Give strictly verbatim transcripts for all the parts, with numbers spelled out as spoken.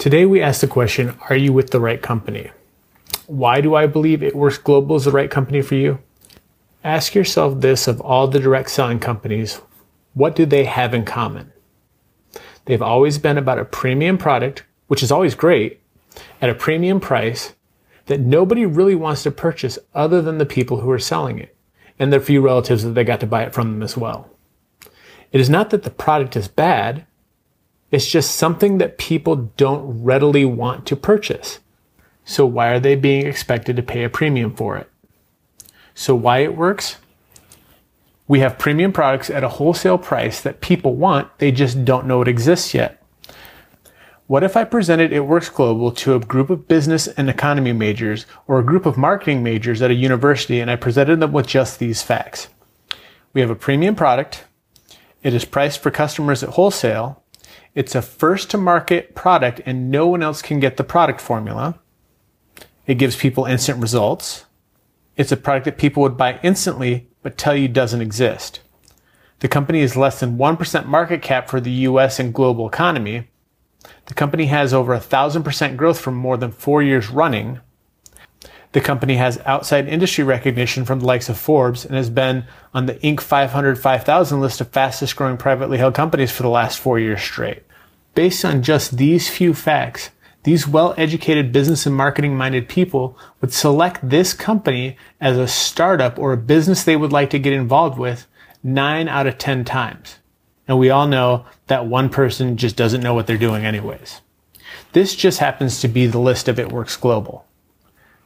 Today we asked the question, are you with the right company? Why do I believe It Works Global is the right company for you? Ask yourself this of all the direct selling companies, what do they have in common? They've always been about a premium product, which is always great, at a premium price that nobody really wants to purchase other than the people who are selling it and their few relatives that they got to buy it from them as well. It is not that the product is bad, it's just something that people don't readily want to purchase. So why are they being expected to pay a premium for it? So why it works? We have premium products at a wholesale price that people want, they just don't know it exists yet. What if I presented It Works Global to a group of business and economy majors or a group of marketing majors at a university and I presented them with just these facts? We have a premium product. It is priced for customers at wholesale. It's a first-to-market product and no one else can get the product formula. It gives people instant results. It's a product that people would buy instantly but tell you doesn't exist. The company is less than one percent market cap for the U S and global economy. The company has over one thousand percent growth for more than four years running. The company has outside industry recognition from the likes of Forbes and has been on the Inc five hundred to five thousand list of fastest growing privately held companies for the last four years straight. Based on just these few facts, these well-educated business and marketing-minded people would select this company as a startup or a business they would like to get involved with nine out of ten times. And we all know that one person just doesn't know what they're doing anyways. This just happens to be the list of It Works Global.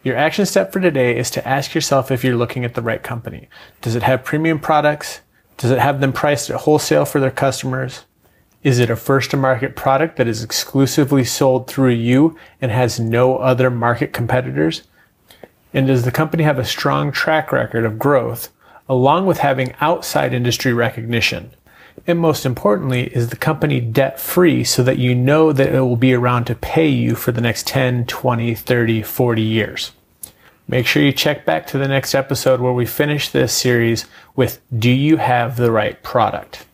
Your action step for today is to ask yourself if you're looking at the right company. Does it have premium products? Does it have them priced at wholesale for their customers? Is it a first-to-market product that is exclusively sold through you and has no other market competitors? And does the company have a strong track record of growth, along with having outside industry recognition? And most importantly, is the company debt-free so that you know that it will be around to pay you for the next ten, twenty, thirty, forty years? Make sure you check back to the next episode where we finish this series with, do you have the right product?